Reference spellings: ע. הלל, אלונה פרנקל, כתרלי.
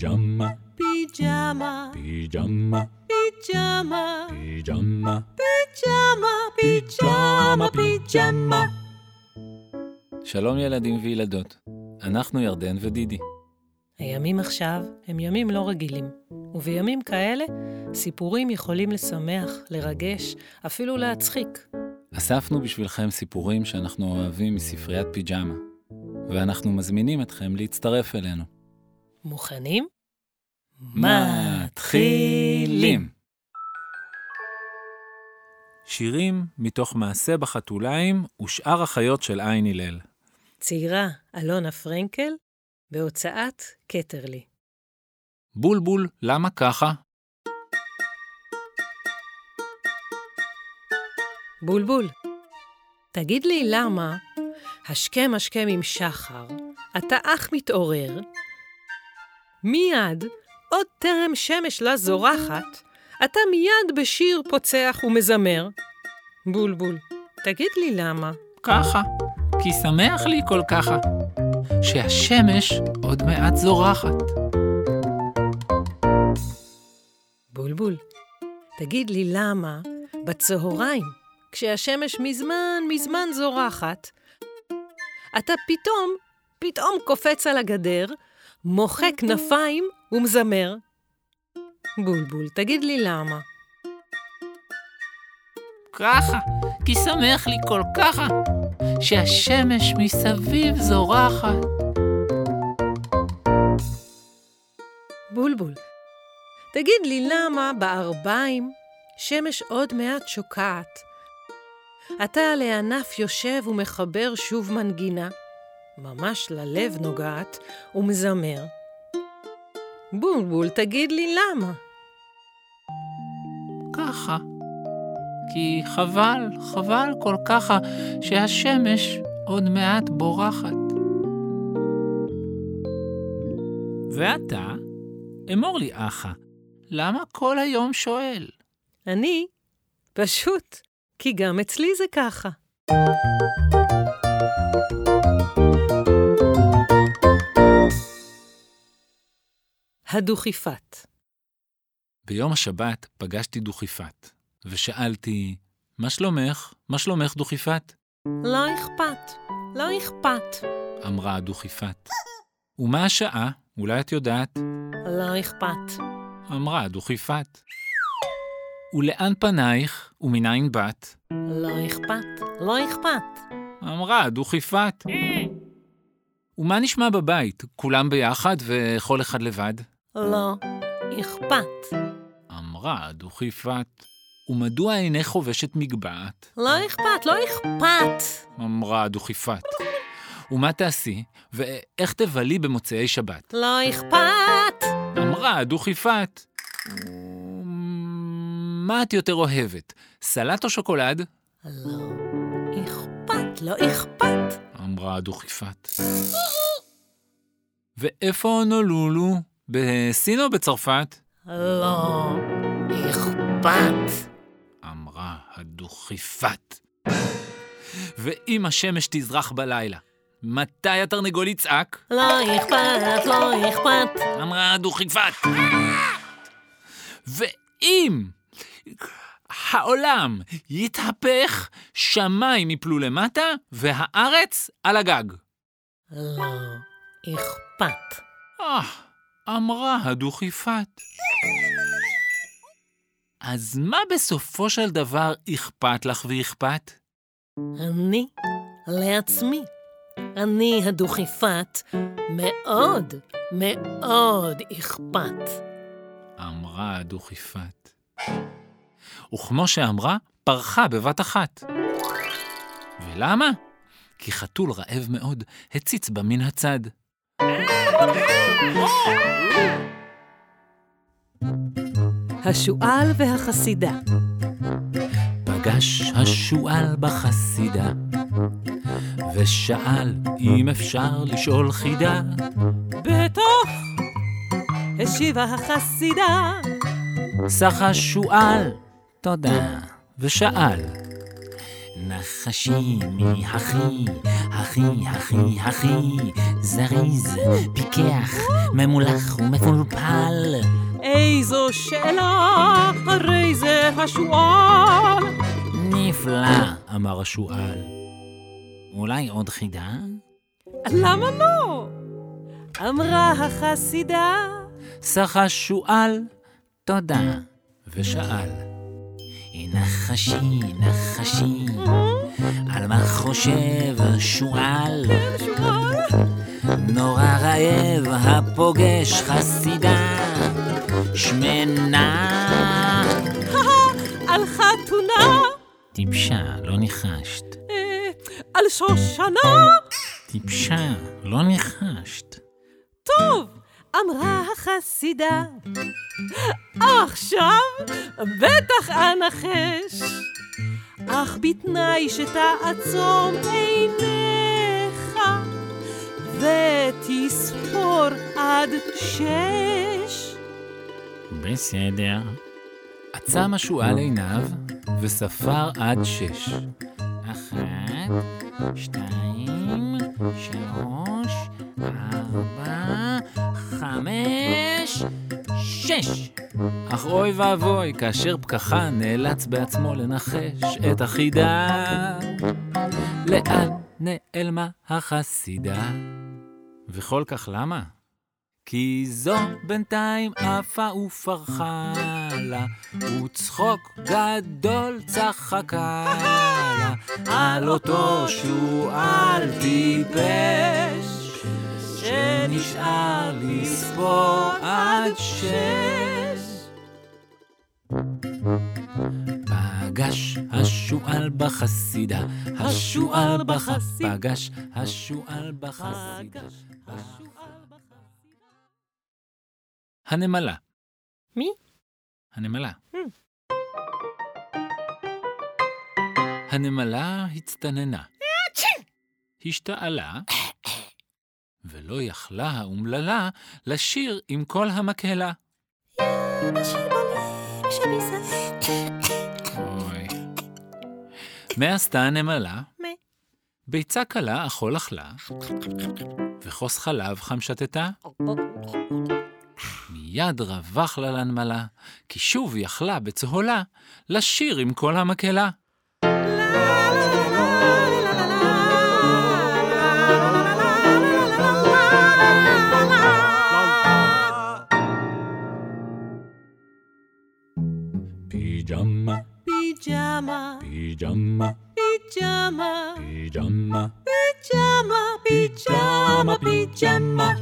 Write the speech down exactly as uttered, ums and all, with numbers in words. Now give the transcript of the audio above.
פיג'מה פיג'מה פיג'מה פיג'מה פיג'מה פיג'מה פיג'מה. שלום ילדים וילדות, אנחנו ירדן ודידי. הימים עכשיו הם ימים לא רגילים, ובימים כאלה סיפורים יכולים לשמח, לרגש, אפילו להצחיק. אספנו בשבילכם סיפורים שאנחנו אוהבים מספריית פיג'מה, ואנחנו מזמינים אתכם להצטרף אלינו. מוכנים? מתחילים! שירים מתוך מעשה בחתוליים ושאר החיות של ע. הלל. ציירה אלונה פרנקל, בהוצאת כתרלי. בול בול, למה ככה? בול בול, תגיד לי למה השכם השכם עם שחר, אתה אך מתעורר, מיד, עוד טרם שמש לה זורחת, אתה מיד בשיר פוצח ומזמר. בול בול, תגיד לי למה? ככה, כי שמח לי כל ככה, שהשמש עוד מעט זורחת. בול בול, תגיד לי למה בצהריים, כשהשמש מזמן מזמן זורחת, אתה פתאום, פתאום קופץ על הגדר, מוחק כנפיים ומזמר. בול בול, תגיד לי למה? ככה, כי שמח לי כל ככה, שהשמש מסביב זורחת. בול בול, תגיד לי למה בארבעים שמש עוד מעט שוקעת, אתה על הענף יושב ומחבר שוב מנגינה, ממש ללב נוגעת ומזמר. בול בול, תגיד לי למה? ככה, כי חבל, חבל כל ככה, שהשמש עוד מעט בורחת. ואתה, אמור לי אחא, למה כל היום שואל? אני, פשוט, כי גם אצלי זה ככה. הדוכיפת. ביום השבת פגשתי דוכיפת, ושאלתי, מה שלומך? מה שלומך דוכיפת? לא אכפת, לא אכפת, אמרה הדוכיפת. ומה השעה? אולי את יודעת? לא אכפת, אמרה הדוכיפת. ולאן פנייך ומניין באת? לא אכפת, לא אכפת, אמרה הדוכיפת. ומה נשמע בבית? כולם ביחד וכל אחד לבד? לא אכפת, אמרה הדוכיפת. ומדוע אינך חובשת מגבעת? לא אכפת, לא אכפת, אמרה הדוכיפת. ומה תעשי? ואיך תבלי במוצאי שבת? לא אכפת, אמרה הדוכיפת. מה את יותר אוהבת, סלט או שוקולד? לא אכפת, לא אכפת, אמרה הדוכיפת. ואיפה נולולו? בסין או בצרפת? לא אכפת, אמרה הדוכיפת. ואם השמש תזרח בלילה, מתי התרנגול יצעק? לא אכפת, לא אכפת, אמרה הדוכיפת. ואם העולם יתהפך, שמיים יפלו למטה והארץ על הגג. לא אכפת, אה, אמרה הדוכיפת. אז מה בסופו של דבר אכפת לך ואכפת? אני לעצמי, אני הדוכיפת, מאוד מאוד אכפת, אמרה הדוכיפת. וכמו שאמרה, פרחה בבת אחת. ולמה? כי חתול רעב מאוד הציץ בה מן הצד. השועל והחסידה. פגש השועל בחסידה, ושאל אם אפשר לשאול חידה. בטח, השיבה החסידה. סך השועל, תודה, ושאל, נחשי מי הכי, הכי, הכי, הכי, זריז, פיקח, ממולח ומפולפל. איזו שאלה, הרי זה השואל. נפלא, אמר השואל. אולי עוד חידה? למה לא? אמרה החסידה. שחה שואל, תודה, ושאל. נחשי, נחשי, על מה חושב שואל? נורא רעב הפוגש חסידה שמנה. על חתונה. טיפשה, לא ניחשת. על שושנה. טיפשה, לא ניחשת. טוב, אמרה החסידה. עכשיו בטח אנחש, אך בתנאי שתעצום עיניך ותספור עד שש. בסדר. עצם השואל עיניו וספר עד שש. אחת, שתיים, שלוש, ארבע, חמש, שש. אך אוי ואבוי, כאשר פקחה נאלץ בעצמו לנחש את החידה. לאן נעלמה החסידה? וכל כך למה? כי זו בינתיים עפה ופרחה לה, וצחוק גדול צחקה לה, על אותו שואל טיפש, שנשאר לספור עד שש. פגש השואל בחסידה, השואל בחסידה, פגש השואל בחסידה. הנמלה. מי? הנמלה. Hmm. הנמלה הצטננה. השתעלה, ולא יכלה האומללה לשיר עם כל המקהלה. מה עשתה הנמלה? ביצה קלה אכול אכלה, וכוס חלב חמשתתה. מיד רווח לה לנמלה, כי שוב יכלה בצהולה לשיר עם כל המקהלה. פיג'מה, פיג'מה, פיג'מה, פיג'מה, פיג'מה, פיג'מה, פיג'מה, פיג'מה,